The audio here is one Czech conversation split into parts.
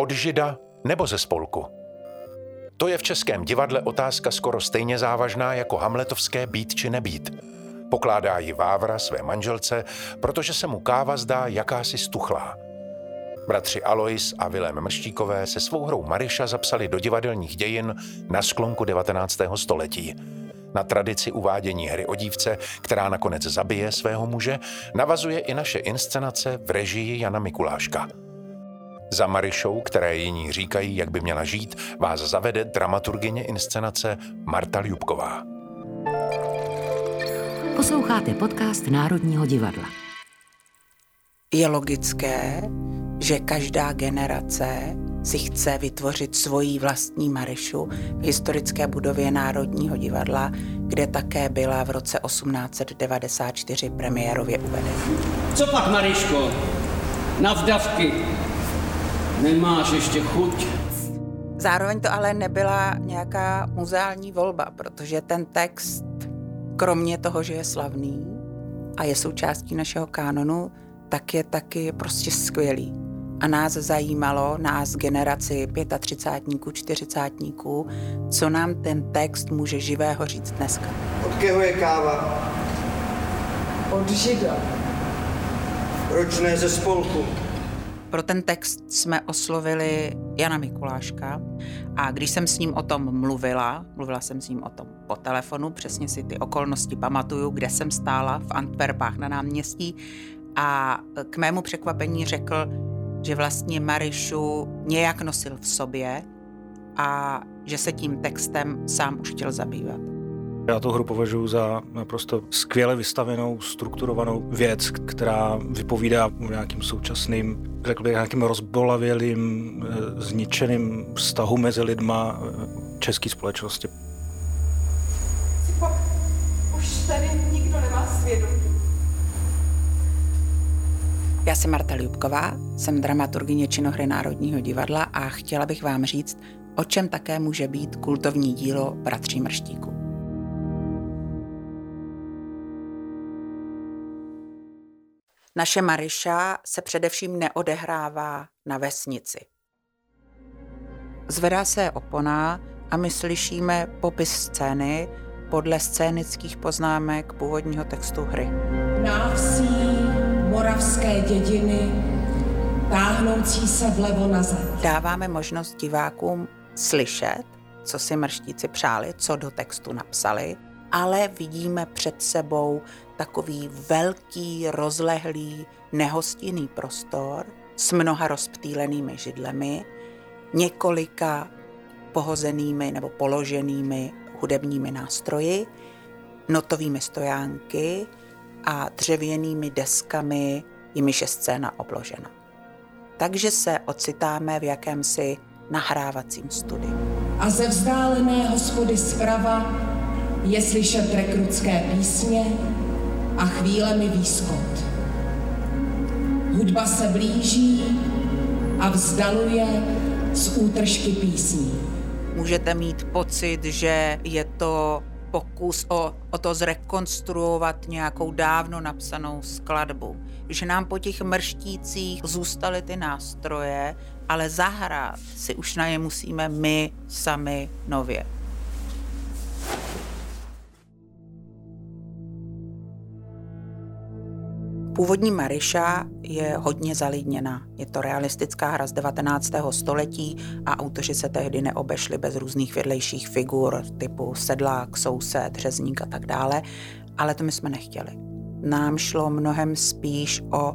Od žida, nebo ze spolku? To je v českém divadle otázka skoro stejně závažná jako hamletovské být či nebýt. Pokládá ji Vávra své manželce, protože se mu káva zdá jakási stuchlá. Bratři Alois a Vilém Mrštíkové se svou hrou Maryša zapsali do divadelních dějin na sklonku 19. století. Na tradici uvádění hry o dívce, která nakonec zabije svého muže, navazuje i naše inscenace v režii Jana Mikuláška. Za Maryšou, které jiní říkají, jak by měla žít, vás zavede dramaturgyně inscenace Marta Ljubková. Posloucháte podcast Národního divadla. Je logické, že každá generace si chce vytvořit svoji vlastní Maryšu v historické budově Národního divadla, kde také byla v roce 1894 premiérově uvedena. Co pak, Maryško? Na vdavky. Nemáš ještě chuť? Zároveň to ale nebyla nějaká muzeální volba, protože ten text, kromě toho, že je slavný a je součástí našeho kánonu, tak je taky prostě skvělý. A nás zajímalo, nás generaci 35-tníků, 40-tníků, co nám ten text může živého říct dneska. Od kého je káva? Od žida. Proč ne ze spolku? Pro ten text jsme oslovili Jana Mikuláška a když jsem s ním o tom mluvila jsem s ním o tom po telefonu, přesně si ty okolnosti pamatuju, kde jsem stála v Antverpách na náměstí a k mému překvapení řekl, že vlastně Maryšu nějak nosil v sobě a že se tím textem sám už chtěl zabývat. Já tu hru považuji za naprosto skvěle vystavenou, strukturovanou věc, která vypovídá o nějakým současným, řekl bych, nějakým rozbolavělým, zničeným vztahu mezi lidma české společnosti. Už tady nikdo nemá svědomí. Já jsem Marta Ljubková, jsem dramaturgyně činohry Národního divadla a chtěla bych vám říct, o čem také může být kultovní dílo Bratří Mrštíků. Naše Maryša se především neodehrává na vesnici. Zvedá se opona a my slyšíme popis scény podle scénických poznámek původního textu hry. Na vsí moravské dědiny, táhnoucí se vlevo na zem. Dáváme možnost divákům slyšet, co si mrštíci přáli, co do textu napsali, ale vidíme před sebou takový velký, rozlehlý, nehostinný prostor s mnoha rozptýlenými židlemi, několika pohozenými nebo položenými hudebními nástroji, notovými stojánky a dřevěnými deskami, jimiž je scéna obložena. Takže se ocitáme v jakémsi nahrávacím studiu. A ze vzdálené hospody zprava je slyšet rekrutské písně a chvílemi výskot. Hudba se blíží a vzdaluje z útržky písní. Můžete mít pocit, že je to pokus o to zrekonstruovat nějakou dávno napsanou skladbu. Že nám po těch mrštících zůstaly ty nástroje, ale zahrát si už na ně musíme my sami nově. Původní Maryša je hodně zalidněná. Je to realistická hra z 19. století a autoři se tehdy neobešli bez různých vedlejších figur typu sedlák, soused, řezník a tak dále, ale to my jsme nechtěli. Nám šlo mnohem spíš o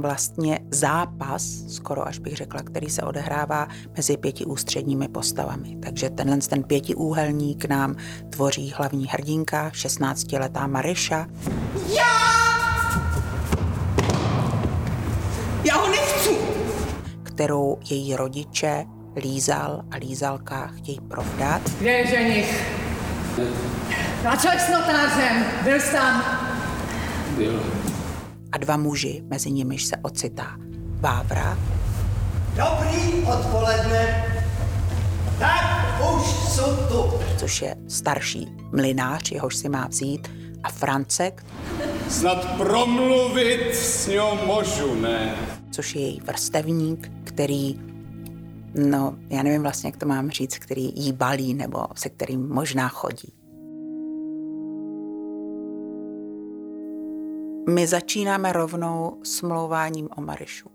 vlastně zápas, skoro až bych řekla, který se odehrává mezi pěti ústředními postavami. Takže ten pětiúhelník nám tvoří hlavní hrdinka, 16-letá Maryša. Já ho nechci! Kterou její rodiče Lízal a Lízalka chtějí provdat. Kde je ženich? A člověk s notářem, byl sám. Byl. A dva muži, mezi nimiž se ocitá Vávra. Dobrý odpoledne. Tak už jsou tu. Což je starší mlynář, jehož si má vzít. A Francek. Snad promluvit s ňou možu, ne? Což je její vrstevník, který, no já nevím vlastně, jak to mám říct, který jí balí nebo se kterým možná chodí. My začínáme rovnou s mlouváním o Maryšu.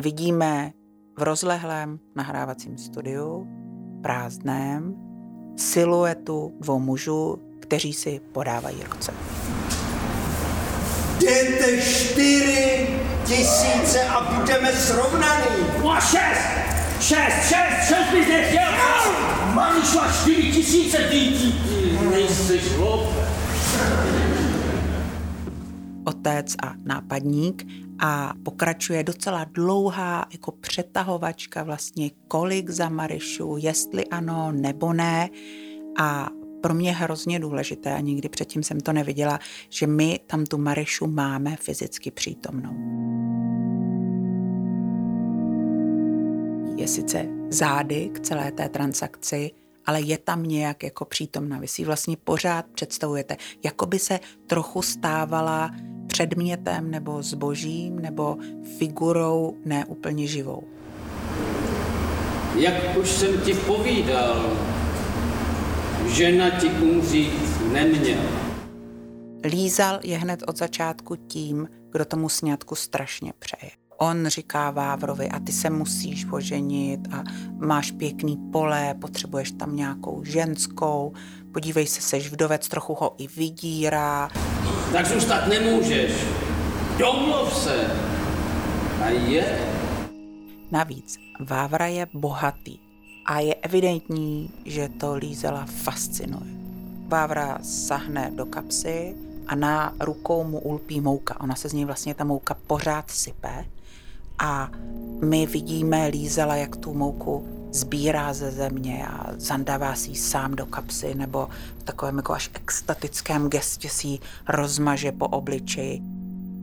Vidíme v rozlehlém nahrávacím studiu, prázdném, siluetu dvou mužů, kteří si podávají ruce. 4 000 a budeme srovnaný. 6 bych nechtěl. Maryšo, 4 000 dětí. Nejseš hloupé. Otec a nápadník a pokračuje docela dlouhá jako přetahovačka vlastně kolik za Maryšu, jestli ano nebo ne a pro mě hrozně důležité a nikdy předtím jsem to neviděla, že my tam tu Maryšu máme fyzicky přítomnou. Je sice zády k celé té transakci, ale je tam nějak jako přítomna. Vy si vlastně pořád představujete, jako by se trochu stávala předmětem nebo zbožím nebo figurou ne úplně živou. Jak už jsem ti povídal, žena ti umřít neměl. Lízal je hned od začátku tím, kdo tomu sňatku strašně přeje. On říká Vávrovi a ty se musíš oženit a máš pěkný pole, potřebuješ tam nějakou ženskou, podívej se, seš vdovec, trochu ho i vydírá. Tak zůstat nemůžeš, domluv se a je. Navíc Vávra je bohatý a je evidentní, že to Lízela fascinuje. Vávra sahne do kapsy a na rukou mu ulpí mouka. Ona se z něj vlastně ta mouka pořád sype. A my vidíme Lízela, jak tu mouku sbírá ze země a zandává si ji sám do kapsy nebo v takovém jako až extatickém gestě si ji rozmaže po obličeji.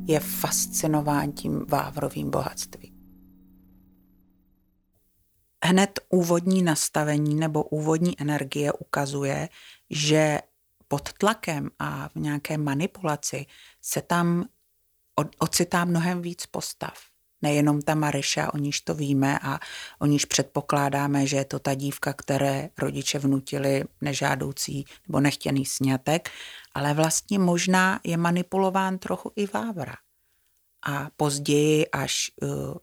Je fascinován tím Vávrovým bohatstvím. Hned úvodní nastavení nebo úvodní energie ukazuje, že pod tlakem a v nějaké manipulaci se tam ocitá mnohem víc postav. Nejenom ta Maryša, o níž to víme a o níž předpokládáme, že je to ta dívka, které rodiče vnutili nežádoucí nebo nechtěný sňatek, ale vlastně možná je manipulován trochu i Vávra. A později, až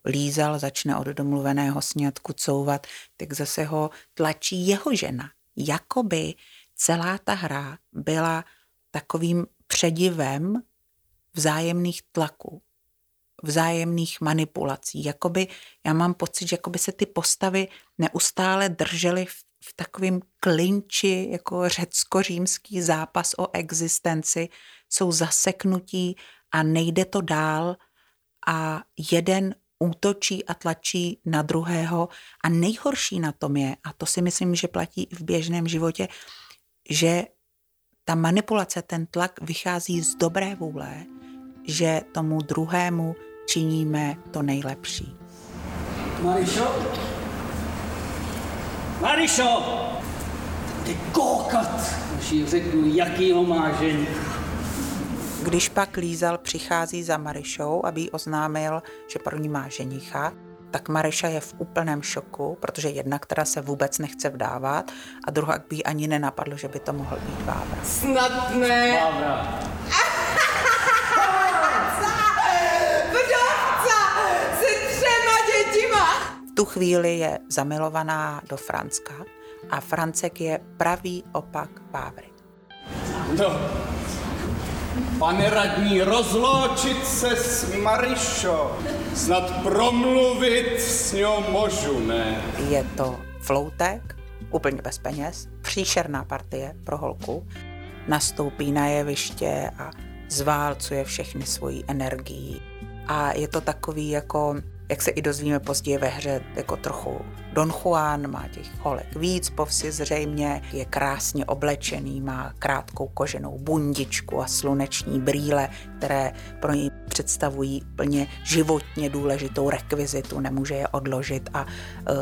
Lízal začne od domluveného sňatku couvat, tak zase ho tlačí jeho žena. Jakoby celá ta hra byla takovým předivem vzájemných tlaků, vzájemných manipulací. Jakoby, já mám pocit, že jakoby se ty postavy neustále držely v takovém klinči, jako řecko-římský zápas o existenci, jsou zaseknutí a nejde to dál a jeden útočí a tlačí na druhého a nejhorší na tom je, a to si myslím, že platí i v běžném životě, že ta manipulace, ten tlak vychází z dobré vůle, že tomu druhému činíme to nejlepší. Maryšo! Jde koukat! Až jí řeknu, jaký ho má žení. Když pak Lízal přichází za Maryšou, aby jí oznámil, že pro ní má ženicha, tak Maryša je v úplném šoku, protože jedna, která se vůbec nechce vdávat a druhá by jí ani nenapadlo, že by to mohl být Vávra. Snad ne! Vávra! V tu chvíli je zamilovaná do Francka a Francek je pravý opak Vávry. No, pane radní, rozloučit se s Maryšo, snad promluvit s ňou možu, ne? Je to floutek, úplně bez peněz, příšerná partie pro holku, nastoupí na jeviště a zválcuje všechny svoji energii. A je to takový jako, jak se i dozvíme později ve hře, jako trochu Don Juan, má těch kolek víc po vsi zřejmě, je krásně oblečený, má krátkou koženou bundičku a sluneční brýle, které pro něj představují plně životně důležitou rekvizitu, nemůže je odložit a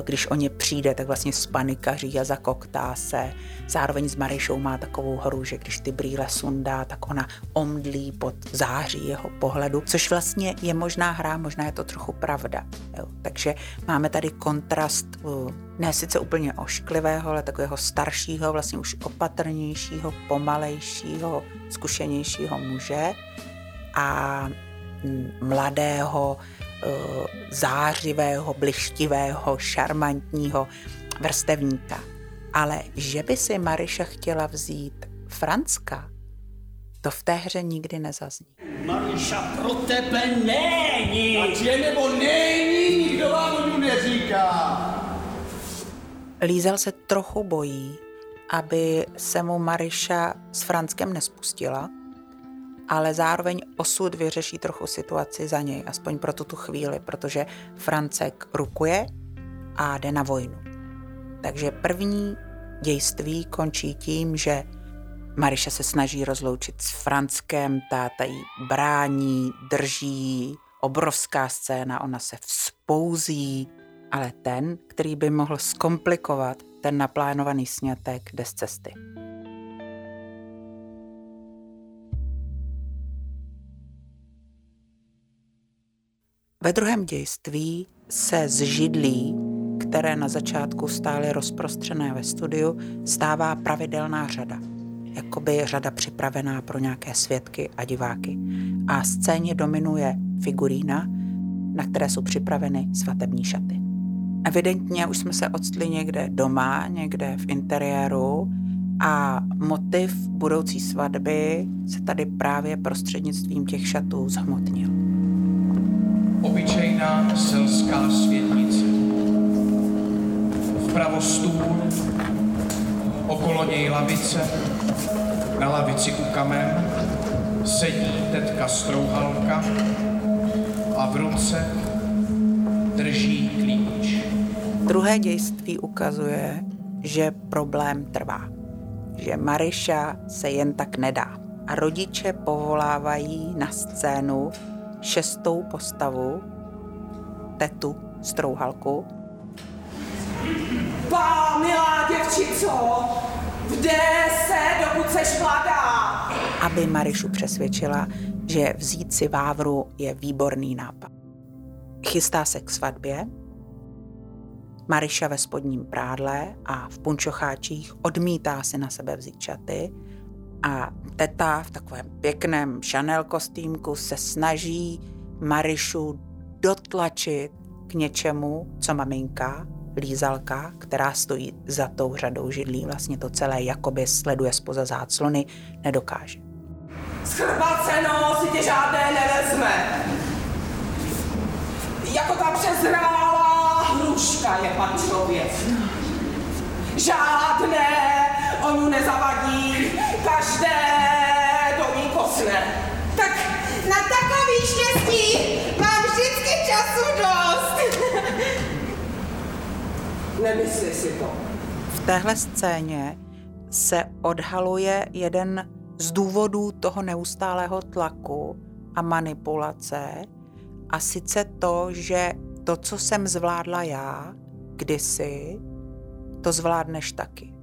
když o ně přijde, tak vlastně spanikaří a zakoktá se. Zároveň s Maryšou má takovou hru, že když ty brýle sundá, tak ona omdlí pod září jeho pohledu, což vlastně je možná hra, možná je to trochu pravda. Jo. Takže máme tady kontrast ne sice úplně ošklivého, ale takového staršího, vlastně už opatrnějšího, pomalejšího, zkušenějšího muže a mladého, zářivého, blištivého, šarmantního vrstevníka. Ale že by si Maryša chtěla vzít Franska, to v té hře nikdy nezazní. Maryša pro tebe není! Ať je nebo není, nikdo vám o ní neříká! Lízel se trochu bojí, aby se mu Maryša s Franckem nespustila, ale zároveň osud vyřeší trochu situaci za něj, aspoň pro tu chvíli, protože Francek rukuje a jde na vojnu. Takže první dějství končí tím, že Maryša se snaží rozloučit s Franckem, táta jí brání, drží, obrovská scéna, ona se vzpouzí, ale ten, který by mohl zkomplikovat ten naplánovaný sňatek, jde z cesty. Ve druhém dějství se z židlí, které na začátku stály rozprostřené ve studiu, stává pravidelná řada. Jakoby řada připravená pro nějaké svědky a diváky. A scéně dominuje figurína, na které jsou připraveny svatební šaty. Evidentně už jsme se octli někde doma, někde v interiéru a motiv budoucí svatby se tady právě prostřednictvím těch šatů zhmotnil. Obyčejná selská světnice. Vpravo stůl, okolo něj lavice, na lavici u kamen sedí tetka Strouhalka a v ruce drží klíč. Druhé dějství ukazuje, že problém trvá, že Maryša se jen tak nedá. A rodiče povolávají na scénu šestou postavu, tetu Strouhalku. Pá, milá děvčico, vdej se, dokud seš mladá. Aby Maryšu přesvědčila, že vzít si vávru je výborný nápad. Chystá se k svatbě. Maryša ve spodním prádle a v punčocháčích odmítá si na sebe vzít šaty a teta v takovém pěkném Chanel kostýmku se snaží Maryšu dotlačit k něčemu, co maminka, lízalka, která stojí za tou řadou židlí, vlastně to celé jakoby sleduje spoza záclony, nedokáže. Schrbaceno si tě žádné nevezme. Jako ta přezrálá hruška je pan člověk. Žádné onu nezavadí, každé do ní kosne. Tak na takový štěstí mám vždycky času dost. Nemyslí si to. V téhle scéně se odhaluje jeden z důvodů toho neustálého tlaku a manipulace, a sice to, že to, co jsem zvládla já kdysi, to zvládneš taky.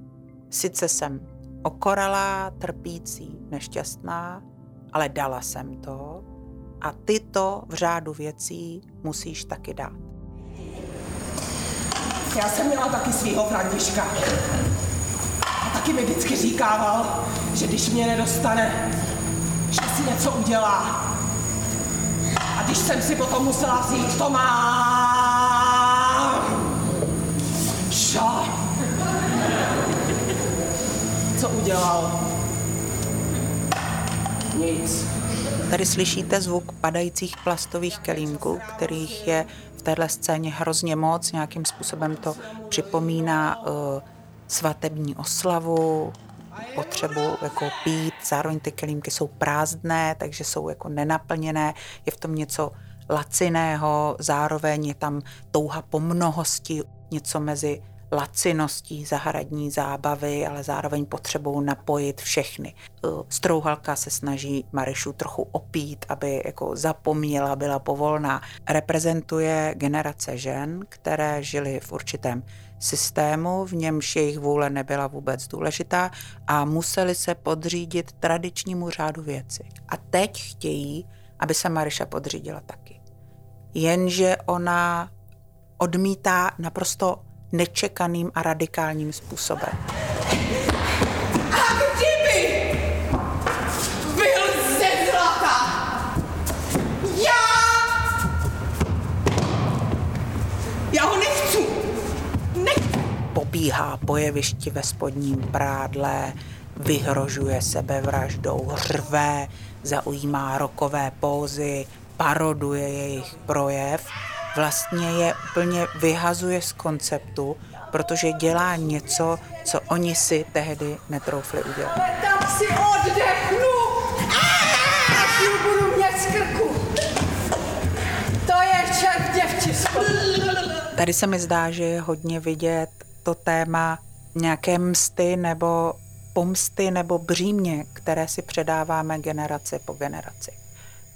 Sice jsem okoralá, trpící, nešťastná, ale dala jsem to a ty to v řádu věcí musíš taky dát. Já jsem měla taky svýho Františka. A taky mi vždycky říkával, že když mě nedostane, že si něco udělá. A když jsem si potom musela vzít, to mám. Šo? Co udělal? Nic. Tady slyšíte zvuk padajících plastových kelímků, kterých je v téhle scéně hrozně moc, nějakým způsobem to připomíná svatební oslavu, potřebu jako pít, zároveň ty kelímky jsou prázdné, takže jsou jako nenaplněné, je v tom něco laciného, zároveň je tam touha po mnohosti, něco mezi laciností zahradní zábavy, ale zároveň potřebou napojit všechny. Strouhalka se snaží Maryšu trochu opít, aby jako zapomněla, byla povolná. Reprezentuje generace žen, které žily v určitém systému, v němž jejich vůle nebyla vůbec důležitá a museli se podřídit tradičnímu řádu věci. A teď chtějí, aby se Maryša podřídila taky. Jenže ona odmítá naprosto nečekaným a radikálním způsobem. A kdyby byl ze zlata, já ho nechci. Pobíhá po jevišti ve spodním prádle, vyhrožuje sebevraždou, řve, zaujímá rokové pózy, paroduje jejich projev. Vlastně je úplně vyhazuje z konceptu, protože dělá něco, co oni si tehdy netroufli udělat. Ale tam si oddechnu a budu mě z krku. To je čert děvčisko. Tady se mi zdá, že je hodně vidět to téma nějaké msty nebo pomsty nebo břímě, které si předáváme generaci po generaci.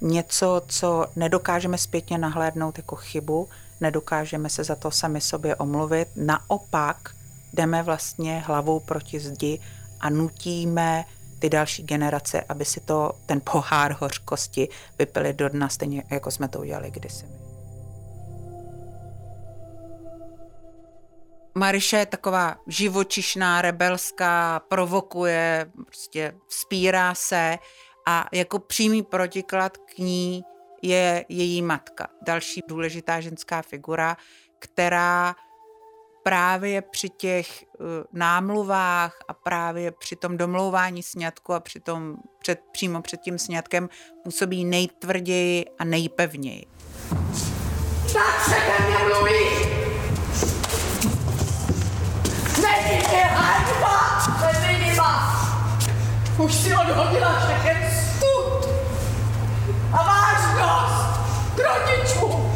Něco, co nedokážeme zpětně nahlédnout jako chybu, nedokážeme se za to sami sobě omluvit, naopak jdeme vlastně hlavou proti zdi a nutíme ty další generace, aby si to, ten pohár hořkosti vypili do dna, stejně jako jsme to udělali kdysi. Maryša je taková živočišná, rebelská, provokuje, prostě vzpírá se, a jako přímý protiklad k ní je její matka. Další důležitá ženská figura, která právě při těch námluvách a právě při tom domlouvání sňatku a přímo před tím sňatkem působí nejtvrději a nejpevněji. Tak se ke mně mluví! Není mě hanba! Není vás! Už si odhodila všechen stud a vážnost k rodičům.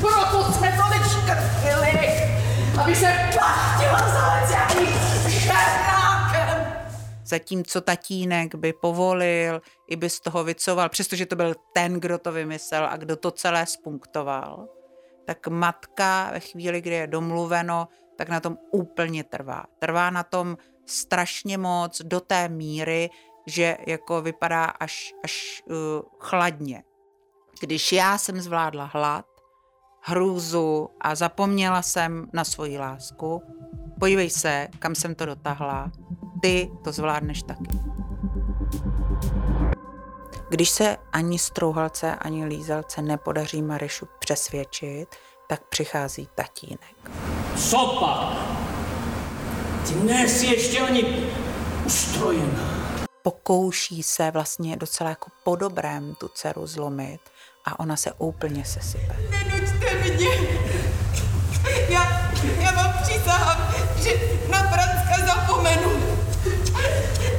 Proto jsme tolik škrtili, aby se plachtila zaletěným šernákem. Zatímco tatínek by povolil, i by z toho vycoval, přestože to byl ten, kdo to vymyslel a kdo to celé spunktoval, tak matka ve chvíli, kdy je domluveno, tak na tom úplně trvá. Trvá na tom strašně moc do té míry, že jako vypadá až chladně. Když já jsem zvládla hlad, hrůzu a zapomněla jsem na svoji lásku, podívej se, kam jsem to dotáhla, ty to zvládneš taky. Když se ani strouhalce, ani lízelce nepodaří Maryšu přesvědčit, tak přichází tatínek. Co pak? Ty nejsi ještě ani ustrojená. Pokouší se vlastně docela jako po dobrém tu dceru zlomit a ona se úplně sesype. Nenuďte mě. Já vám přísahám, že na Franska zapomenu.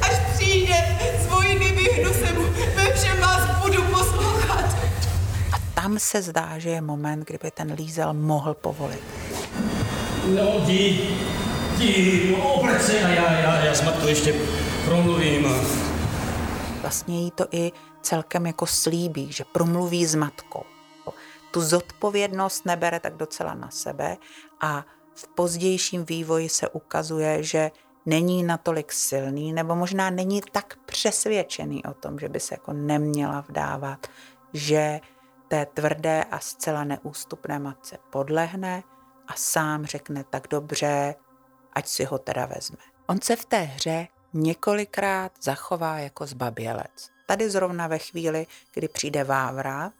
Až přijde z vojny, vyhnu se mu, ve všem vás budu poslouchat. A tam se zdá, že je moment, kdyby ten lízel mohl povolit. No, obrať se a já s matkou ještě promluvím. Vlastně jí to i celkem jako slíbí, že promluví s matkou. Tu zodpovědnost nebere tak docela na sebe a v pozdějším vývoji se ukazuje, že není natolik silný nebo možná není tak přesvědčený o tom, že by se jako neměla vdávat, že té tvrdé a zcela neústupné matce podlehne a sám řekne tak dobře, ať si ho teda vezme. On se v té hře několikrát zachová jako zbabělec. Tady zrovna ve chvíli, kdy přijde Vávra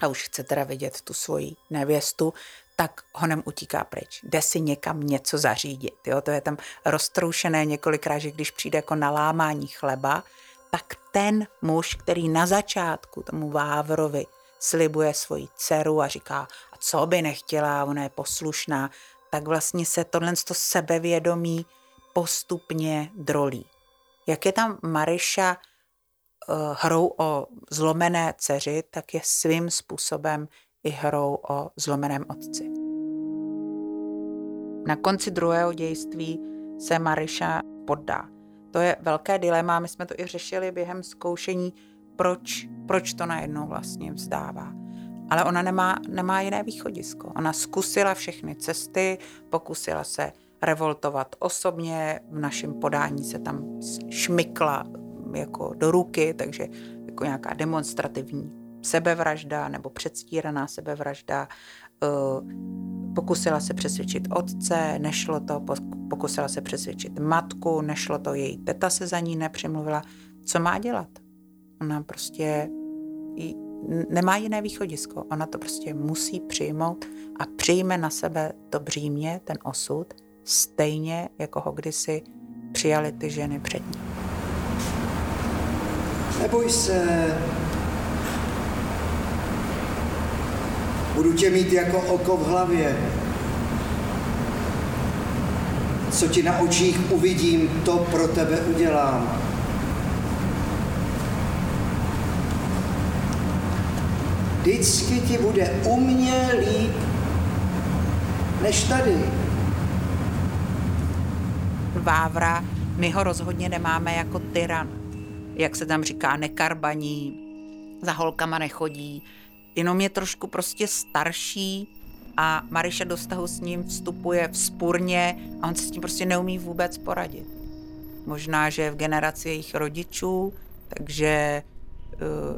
a už chce teda vidět tu svoji nevěstu, tak honem utíká pryč. Jde si někam něco zařídit. Jo? To je tam roztroušené několikrát, že když přijde jako na lámání chleba, tak ten muž, který na začátku tomu Vávrovi slibuje svoji dceru a říká, a co by nechtěla, ona je poslušná, tak vlastně se tohle sebevědomí postupně drolí. Jak je tam Maryša hrou o zlomené dceři, tak je svým způsobem i hrou o zlomeném otci. Na konci druhého dějství se Maryša poddá. To je velké dilema, my jsme to i řešili během zkoušení, proč to najednou vlastně vzdává. Ale ona nemá jiné východisko. Ona zkusila všechny cesty, pokusila se revoltovat osobně, v našem podání se tam šmykla jako do ruky, takže jako nějaká demonstrativní sebevražda nebo předstíraná sebevražda. Pokusila se přesvědčit otce, nešlo to, pokusila se přesvědčit matku, nešlo to, její teta se za ní nepřemluvila. Co má dělat? Ona prostě nemá jiné východisko. Ona to prostě musí přijmout a přijme na sebe to břímě, ten osud, stejně jako ho kdysi přijali ty ženy před ní. Neboj se, budu tě mít jako oko v hlavě. Co ti na očích uvidím, to pro tebe udělám. Vždycky ti bude u mě líp než tady. Vávra, my ho rozhodně nemáme jako tyran. Jak se tam říká, nekarbaní, za holkama nechodí. Jenom je trošku prostě starší a Maryša do vztahu s ním vstupuje vzpurně a on se s tím prostě neumí vůbec poradit. Možná, že v generaci jejich rodičů, takže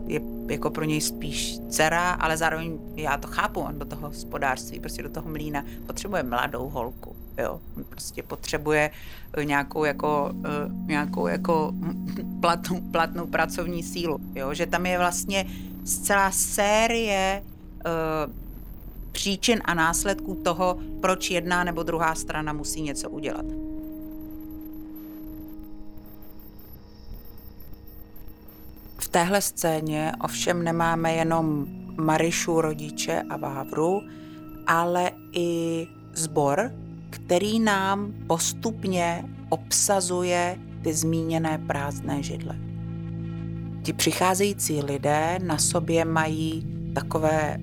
je jako pro něj spíš dcera, ale zároveň já to chápu, on do toho hospodářství, prostě do toho mlýna potřebuje mladou holku, jo. On prostě potřebuje nějakou jako platnou pracovní sílu, jo. Že tam je vlastně celá série příčin a následků toho, proč jedna nebo druhá strana musí něco udělat. V téhle scéně ovšem nemáme jenom Maryšu, rodiče a Vávru, ale i sbor, který nám postupně obsazuje ty zmíněné prázdné židle. Ti přicházející lidé na sobě mají takové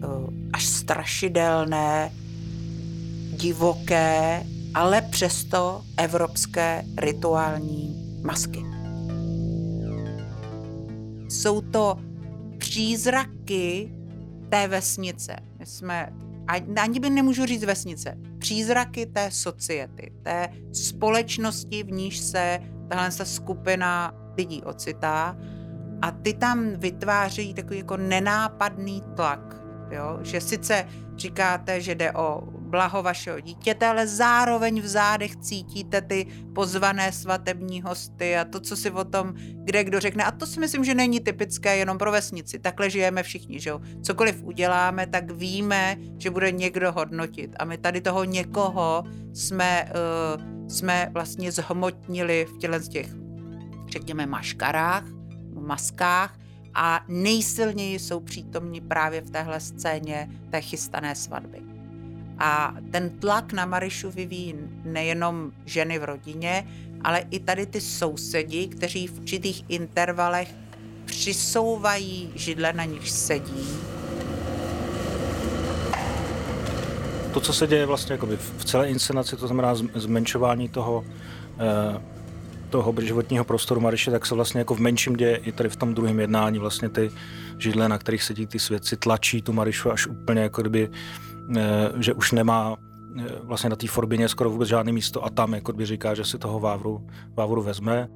až strašidelné, divoké, ale přesto evropské rituální masky. Jsou to přízraky té vesnice. My jsme, ani by nemůžu říct vesnice, přízraky té society, té společnosti, v níž se tahle skupina lidí ocitá. A ty tam vytváří takový jako nenápadný tlak, jo? Že sice říkáte, že jde o blaho vašeho dítěte, ale zároveň v zádech cítíte ty pozvané svatební hosty a to, co si o tom kdo řekne. A to si myslím, že není typické jenom pro vesnici. Takhle žijeme všichni, že jo? Cokoliv uděláme, tak víme, že bude někdo hodnotit. A my tady toho někoho jsme vlastně zhmotnili v těch, řekněme, maškarách, maskách a nejsilněji jsou přítomní právě v téhle scéně té chystané svatby. A ten tlak na Maryšu vyvíjí nejenom ženy v rodině, ale i tady ty sousedi, kteří v určitých intervalech přisouvají židle, na nich sedí. To, co se děje vlastně v celé inscenaci, to znamená zmenšování toho životního prostoru Maryše, tak se vlastně jako v menším děje i tady v tom druhém jednání vlastně ty židle, na kterých sedí ty svědci, tlačí tu Maryšu až úplně jako kdyby, že už nemá vlastně na té forbině skoro vůbec žádné místo a tam jako kdyby říká, že si toho Vávru vezme.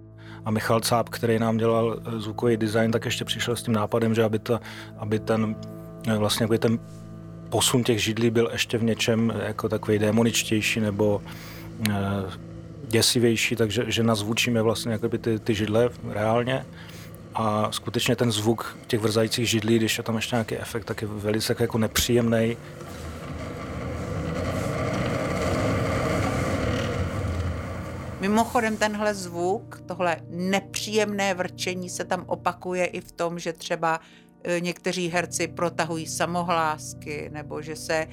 A Michal Cáp, který nám dělal zvukový design, tak ještě přišel s tím nápadem, že aby ten posun těch židlí byl ještě v něčem jako takový démoničtější nebo děsivější, takže že nazvučíme vlastně jakoby ty židle reálně a skutečně ten zvuk těch vrzajících židlí, když je tam ještě nějaký efekt, tak je velice jako nepříjemný. Mimochodem tenhle zvuk, tohle nepříjemné vrčení se tam opakuje i v tom, že třeba někteří herci protahují samohlásky nebo že se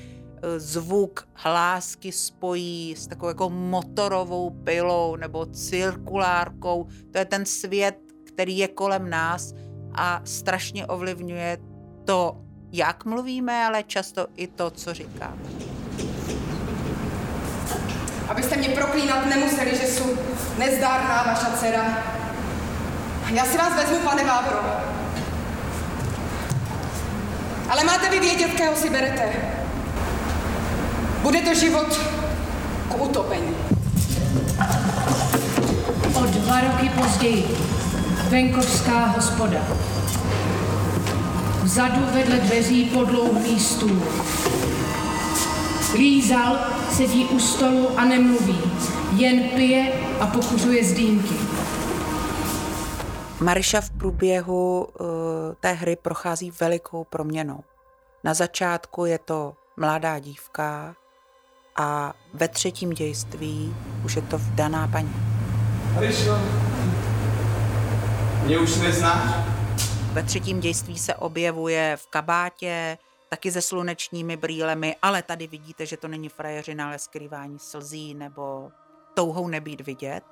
zvuk hlásky spojí s takovou jako motorovou pilou nebo cirkulárkou. To je ten svět, který je kolem nás a strašně ovlivňuje to, jak mluvíme, ale často i to, co říkáme. abyste mě proklínat nemuseli, že jsou nezdárná vaša dcera. Já si vás vezmu, pane Vávro. Ale máte vy vědět, kého si berete. Bude to život k utopení. O 2 roky později. Venkovská hospoda. Vzadu vedle dveří podlouhlý stůl. Lízal sedí u stolu a nemluví. Jen pije a pokuřuje z dýmky. Maryša v průběhu té hry prochází velikou proměnou. Na začátku je to mladá dívka a ve 3. dějství už je to vdaná paní. Maryšo, mě už neznáš? Ve 3. dějství se objevuje v kabátě, taky se slunečními brýlemi, ale tady vidíte, že to není frajeřina, ale skrývání slzí nebo touhou nebýt vidět,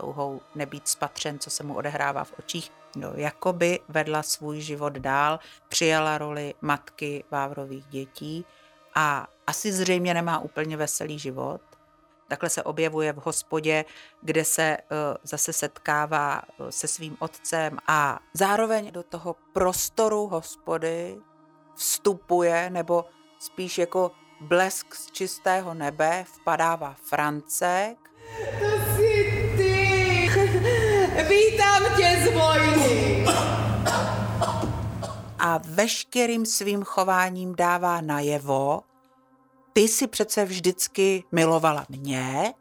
touhou nebýt spatřen, co se mu odehrává v očích. No, jakoby vedla svůj život dál, přijala roli matky Vávrových dětí a asi zřejmě nemá úplně veselý život. Takhle se objevuje v hospodě, kde se zase setkává se svým otcem a zároveň do toho prostoru hospody vstupuje, nebo spíš jako blesk z čistého nebe vpadává Francek. To jsi ty! Vítám tě z vojny! A veškerým svým chováním dává najevo, ty jsi přece vždycky milovala mě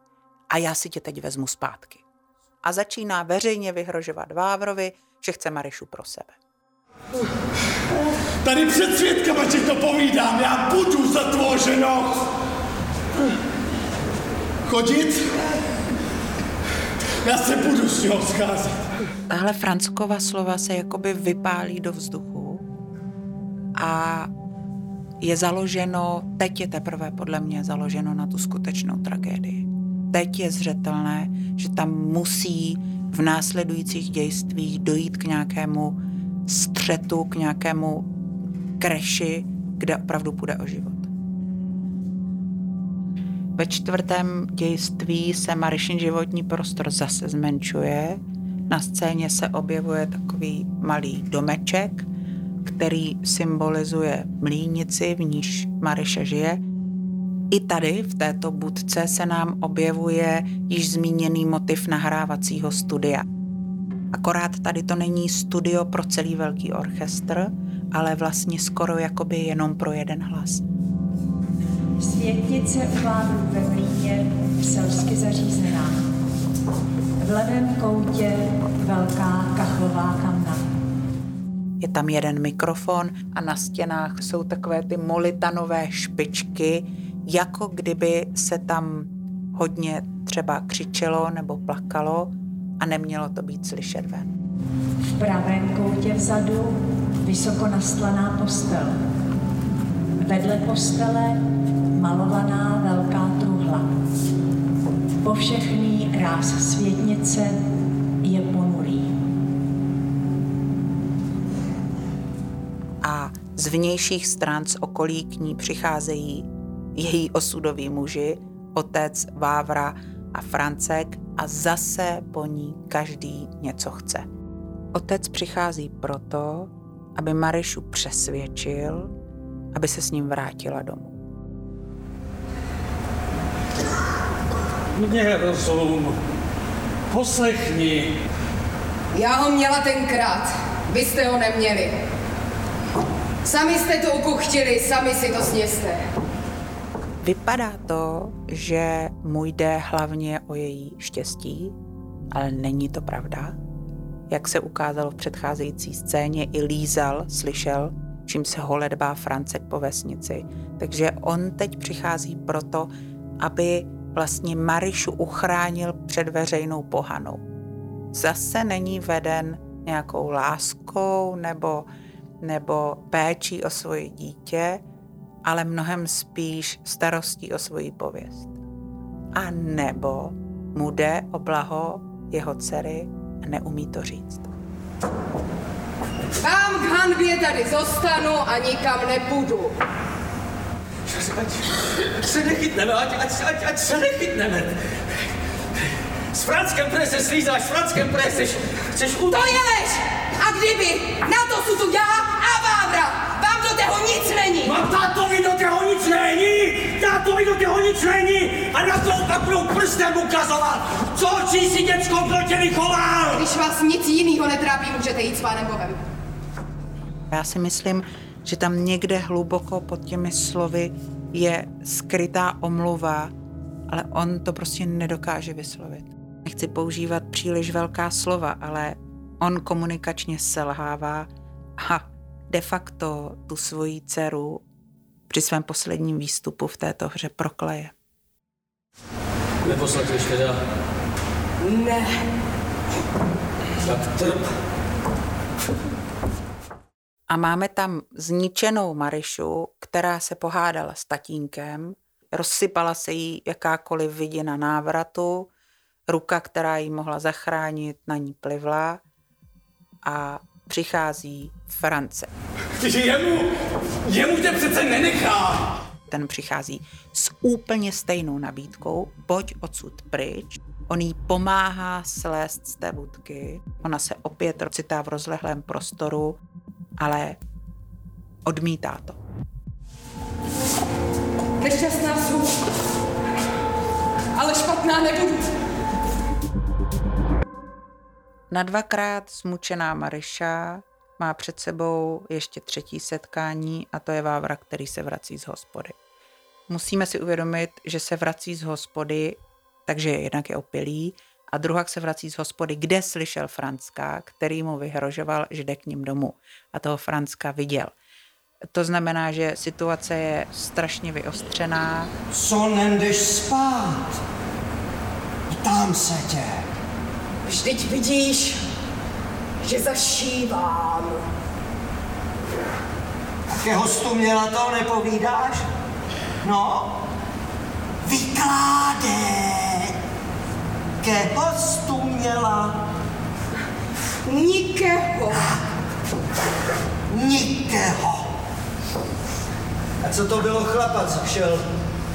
a já si tě teď vezmu zpátky. A začíná veřejně vyhrožovat Vávrovi, že chce Maryšu pro sebe. Tady před svědkama ti to povídám, já budu za tvou ženou. Chodit? Já se budu s ňou scházet. Tahle Franckova slova se jakoby vypálí do vzduchu a je založeno, teď je teprve podle mě založeno na tu skutečnou tragédii. Teď je zřetelné, že tam musí v následujících dějstvích dojít k nějakému střetu, k nějakému kreši, kde opravdu půjde o život. Ve 4. dějství se Maryšin životní prostor zase zmenšuje. Na scéně se objevuje takový malý domeček, který symbolizuje mlýnici, v níž Maryša žije. I tady, v této budce, se nám objevuje již zmíněný motiv nahrávacího studia. Akorát tady to není studio pro celý velký orchestr, ale vlastně skoro jakoby jenom pro jeden hlas. Světnice u Vávru ve mlýně, selsky zařízená. V levém koutě velká kachlová kamna. Je tam jeden mikrofon a na stěnách jsou takové ty molitanové špičky, jako kdyby se tam hodně třeba křičelo nebo plakalo a nemělo to být slyšet ven. V pravém koutě vzadu vysoko nastlaná postel. Vedle postele malovaná velká truhla. Povšechný ráz světnice je ponurý. A z vnějších stran z okolí k ní přicházejí její osudoví muži, otec, Vávra a Francek a zase po ní každý něco chce. Otec přichází proto, aby Maryšu přesvědčil, aby se s ním vrátila domů. Mě rozum, poslechni. Já ho měla tenkrát, vy jste ho neměli. Sami jste to ukuchtili, sami si to sněste. Vypadá to, že mu jde hlavně o její štěstí, ale není to pravda. Jak se ukázalo v předcházející scéně, i lízal, slyšel, čím se holedbá Francek po vesnici. Takže on teď přichází proto, aby vlastně Maryšu uchránil před veřejnou pohanou. Zase není veden nějakou láskou nebo péčí o svoje dítě, ale mnohem spíš starostí o svoji pověst. A nebo mu jde o blaho jeho dcery a neumí to říct. Vám k hanbě tady zostanu a nikam nepůjdu. Ať se nechytneme. S Franckem preseš, slízáš, s Franckem preseš. Chceš udat? To je lež! A kdyby, na to jsou tu já a Vávra. Vám do toho nic není. Mám tátovi do toho nic není. A na to opakujou prstem ukazovat. Co očí si děcko pro tě vychoval? Když vás nic jinýho netrápí, můžete jít s Pánem Bohem. Já si myslím, že tam někde hluboko pod těmi slovy je skrytá omluva, ale on to prostě nedokáže vyslovit. Nechci používat příliš velká slova, ale on komunikačně selhává a de facto tu svoji dceru při svém posledním výstupu v této hře prokleje. Neposlatuješ teda? Ne. Tak trp. A máme tam zničenou Maryšu, která se pohádala s tatínkem, rozsypala se jí jakákoliv vidina návratu, ruka, která ji mohla zachránit, na ní plivla a přichází France. Že jemu tě přece nenechá! Ten přichází s úplně stejnou nabídkou, pojď odsud pryč. On jí pomáhá slézt z té budky. Ona se opět ocitá v rozlehlém prostoru, ale odmítá to. Nešťastná jsou, ale špatná nebudu. Na dvakrát smučená Maryša má před sebou ještě třetí setkání a to je Vávra, který se vrací z hospody. Musíme si uvědomit, že se vrací z hospody, takže jednak je opilý, a druhak se vrací z hospody, kde slyšel Francka, který mu vyhrožoval, že jde k ním domů. A toho Francka viděl. To znamená, že situace je strašně vyostřená. Co nejdeš spát? Ptám se tě. Vždyť vidíš, že zašívám. Také hostu měla to, nepovídáš? No, vykládej. Ke hostu měla. Nikého. A co to bylo chlapa, co šel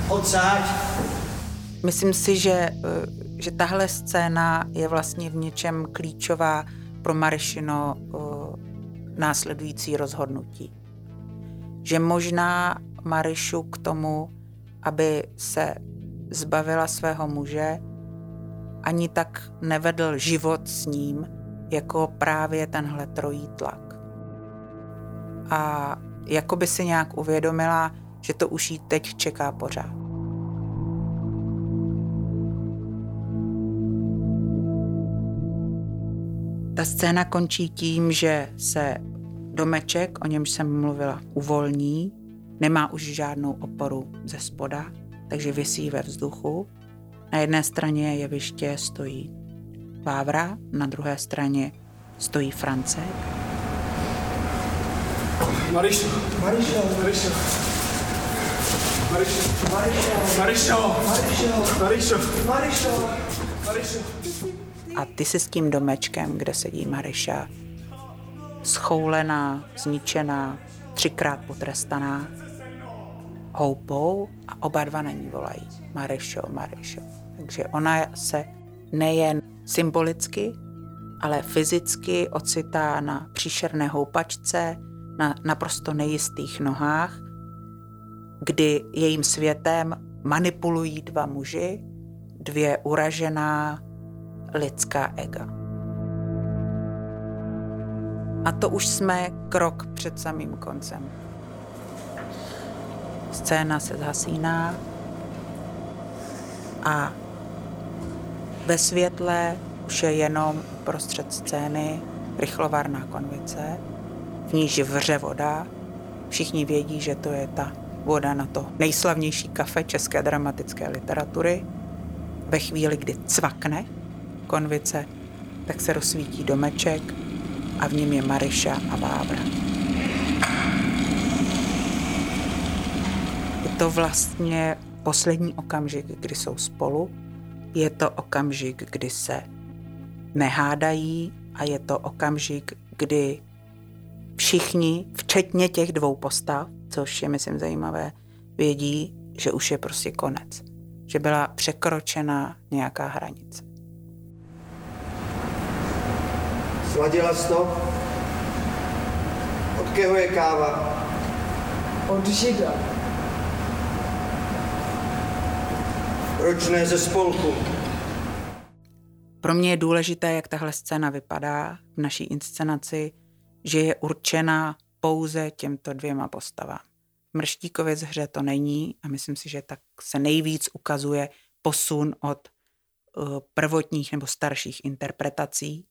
odsáď? Myslím si, že tahle scéna je vlastně v něčem klíčová pro Maryšino následující rozhodnutí. Že možná Maryšu k tomu, aby se zbavila svého muže, ani tak nevedl život s ním, jako právě tenhle trojí tlak. A jako by si nějak uvědomila, že to už jí teď čeká pořád. Ta scéna končí tím, že se domeček, o němž jsem mluvila, uvolní, nemá už žádnou oporu ze spoda, takže visí ve vzduchu. Na jedné straně jeviště stojí Vávra, na druhé straně stojí Francek. Maryšo. A ty si s tím domečkem, kde sedí Maryša, schoulená, zničená, třikrát potrestaná houpou a oba dva na ní volají. Maryšo, Maryšo. Takže ona se nejen symbolicky, ale fyzicky ocitá na příšerné houpačce, na naprosto nejistých nohách, kdy jejím světem manipulují dva muži, dvě uražená lidská ega. A to už jsme krok před samým koncem. Scéna se zhasíná a ve světle už je jenom prostřed scény rychlovarná konvice, v níž vře voda. Všichni vědí, že to je ta voda na to nejslavnější kafe české dramatické literatury. Ve chvíli, kdy cvakne konvice, tak se rozsvítí domeček a v něm je Maryša a Vávra. Je to vlastně poslední okamžik, kdy jsou spolu. Je to okamžik, kdy se nehádají a je to okamžik, kdy všichni, včetně těch dvou postav, což je, myslím, zajímavé, vědí, že už je prostě konec, že byla překročena nějaká hranice. Sladila jsi to? Od kého je káva? Od Žida. Proč ne ze spolku? Pro mě je důležité, jak tahle scéna vypadá v naší inscenaci, že je určená pouze těmto dvěma postavám. Mrštíkově z hře to není a myslím si, že tak se nejvíc ukazuje posun od prvotních nebo starších interpretací.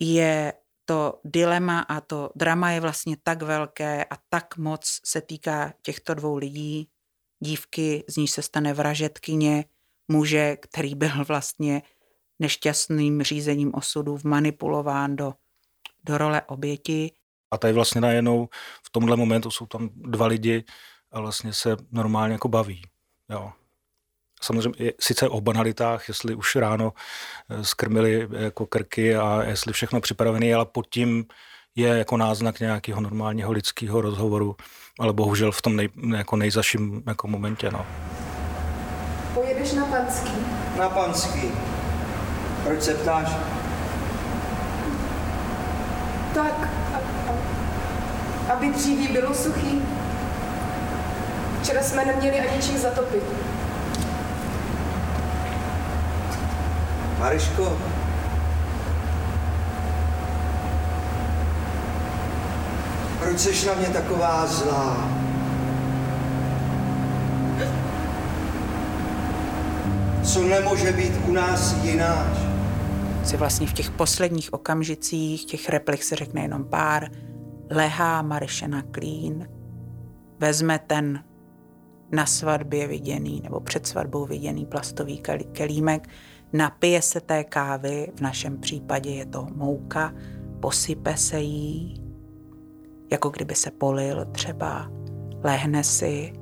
Je to dilema a to drama je vlastně tak velké a tak moc se týká těchto dvou lidí. Dívky, z níž se stane vražedkyně, muže, který byl vlastně nešťastným řízením osudu vmanipulován do role oběti. A tady vlastně najednou v tomhle momentu jsou tam dva lidi a vlastně se normálně jako baví. Jo. Samozřejmě sice o banalitách, jestli už ráno skrmili jako krky a jestli všechno připravené, ale pod tím je jako náznak nějakého normálního lidského rozhovoru, ale bohužel v tom nejzaším jako momentě. No. Pojedeš na Panský? Na Panský. Proč se ptáš? Tak, aby dříví bylo suchý. Včera jsme neměli ani čím zatopit. Maryško. Proč jsi na mě taková zlá? Co nemůže být u nás jináč? Si vlastně v těch posledních okamžicích, těch replik se řekne jenom pár, lehá Maryše na klín, vezme ten na svatbě viděný nebo před svatbou viděný plastový kelímek, napije se té kávy, v našem případě je to mouka, posype se jí, jako kdyby se polil třeba, lehne si,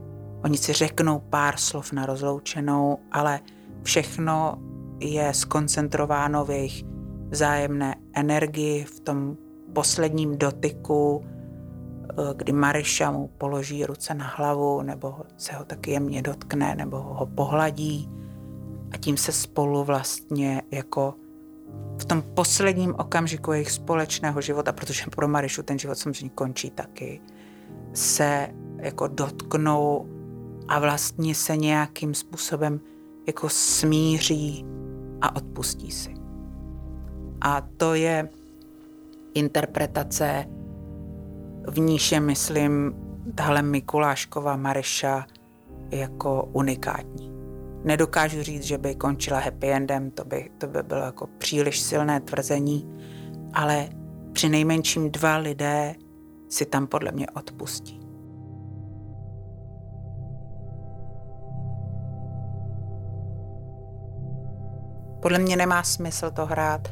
oni si řeknou pár slov na rozloučenou, ale všechno je skoncentrováno v jejich vzájemné energii, v tom posledním dotyku, kdy Maryša mu položí ruce na hlavu, nebo se ho tak jemně dotkne, nebo ho pohladí a tím se spolu vlastně jako v tom posledním okamžiku jejich společného života, protože pro Maryšu ten život samozřejmě končí taky, se jako dotknou a vlastně se nějakým způsobem jako smíří a odpustí si. A to je interpretace, v níž je, myslím, tahle Mikuláškova Maryša jako unikátní. Nedokážu říct, že by končila happy endem, to by bylo jako příliš silné tvrzení, ale přinejmenším dva lidé si tam podle mě odpustí. Podle mě nemá smysl to hrát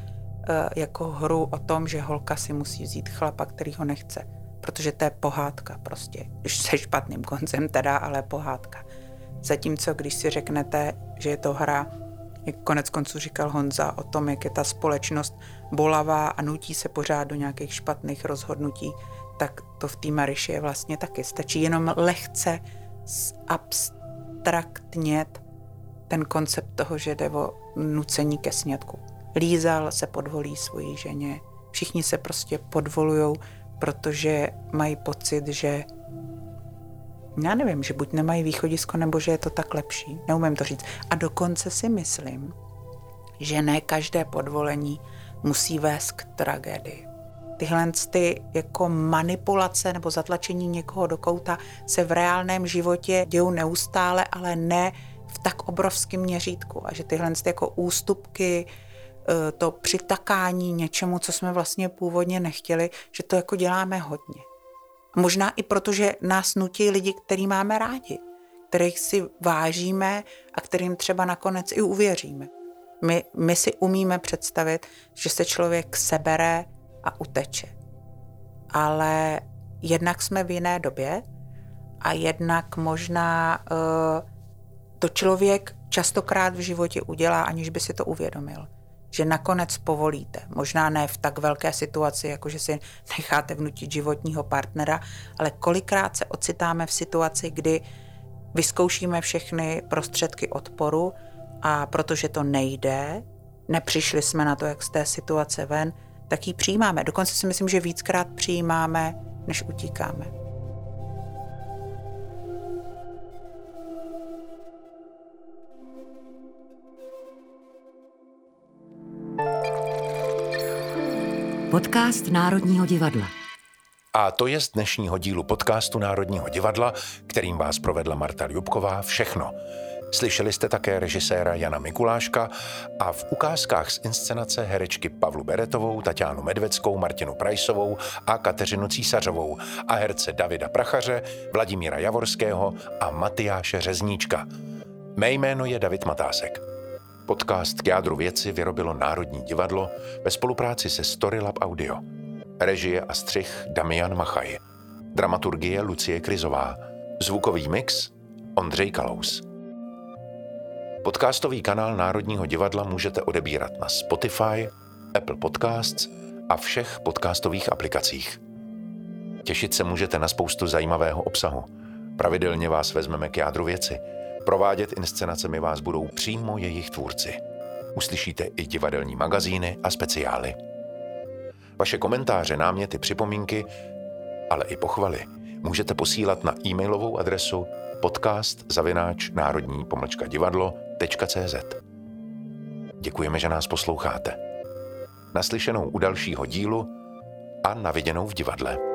jako hru o tom, že holka si musí vzít chlapa, který ho nechce, protože to je pohádka prostě, se špatným koncem teda, ale pohádka. Zatímco, když si řeknete, že je to hra, jak konec konců říkal Honza, o tom, jak je ta společnost bolavá a nutí se pořád do nějakých špatných rozhodnutí, tak to v té Maryši je vlastně taky. Stačí jenom lehce zabstraktnět ten koncept toho, že jde o nucení ke sňatku. Lízal se podvolí svojí ženě, všichni se prostě podvolujou, protože mají pocit, že já nevím, že buď nemají východisko, nebo že je to tak lepší. Neumím to říct. A dokonce si myslím, že ne každé podvolení musí vést k tragédii. Tyhle ty jako manipulace nebo zatlačení někoho do kouta se v reálném životě dějou neustále, ale ne v tak obrovském měřítku. A že tyhle ty jako ústupky, to přitakání něčemu, co jsme vlastně původně nechtěli, že to jako děláme hodně. Možná i proto, že nás nutí lidi, který máme rádi, kterých si vážíme a kterým třeba nakonec i uvěříme. My si umíme představit, že se člověk sebere a uteče. Ale jednak jsme v jiné době a jednak možná to člověk častokrát v životě udělá, aniž by si to uvědomil. Že nakonec povolíte. Možná ne v tak velké situaci, jako že si necháte vnutit životního partnera, ale kolikrát se ocitáme v situaci, kdy Vyzkoušíme všechny prostředky odporu a protože to nejde, nepřišli jsme na to, jak z té situace ven, tak ji přijímáme. Dokonce si myslím, že víckrát přijímáme, než utíkáme. Podcast Národního divadla. A to je z dnešního dílu podcastu Národního divadla, kterým vás provedla Marta Ljubková, všechno. Slyšeli jste také režiséra Jana Mikuláška a v ukázkách z inscenace herečky Pavlu Beretovou, Taťjánu Medveckou, Martinu Prajsovou a Kateřinu Císařovou a herce Davida Prachaře, Vladimíra Javorského a Matyáše Řezníčka. Mé jméno je David Matásek. Podcast K jádru věci vyrobilo Národní divadlo ve spolupráci se StoryLab Audio. Režie a střih Damian Machaj. Dramaturgie Lucie Krizová. Zvukový mix Ondřej Kalous. Podcastový kanál Národního divadla můžete odebírat na Spotify, Apple Podcasts a všech podcastových aplikacích. Těšit se můžete na spoustu zajímavého obsahu. Pravidelně vás vezmeme k jádru věci. Provádět inscenacemi vás budou přímo jejich tvůrci. Uslyšíte i divadelní magazíny a speciály. Vaše komentáře, náměty, připomínky, ale i pochvaly můžete posílat na e-mailovou adresu podcast@národní-divadlo.cz. Děkujeme, že nás posloucháte. Naslyšenou u dalšího dílu a naviděnou v divadle.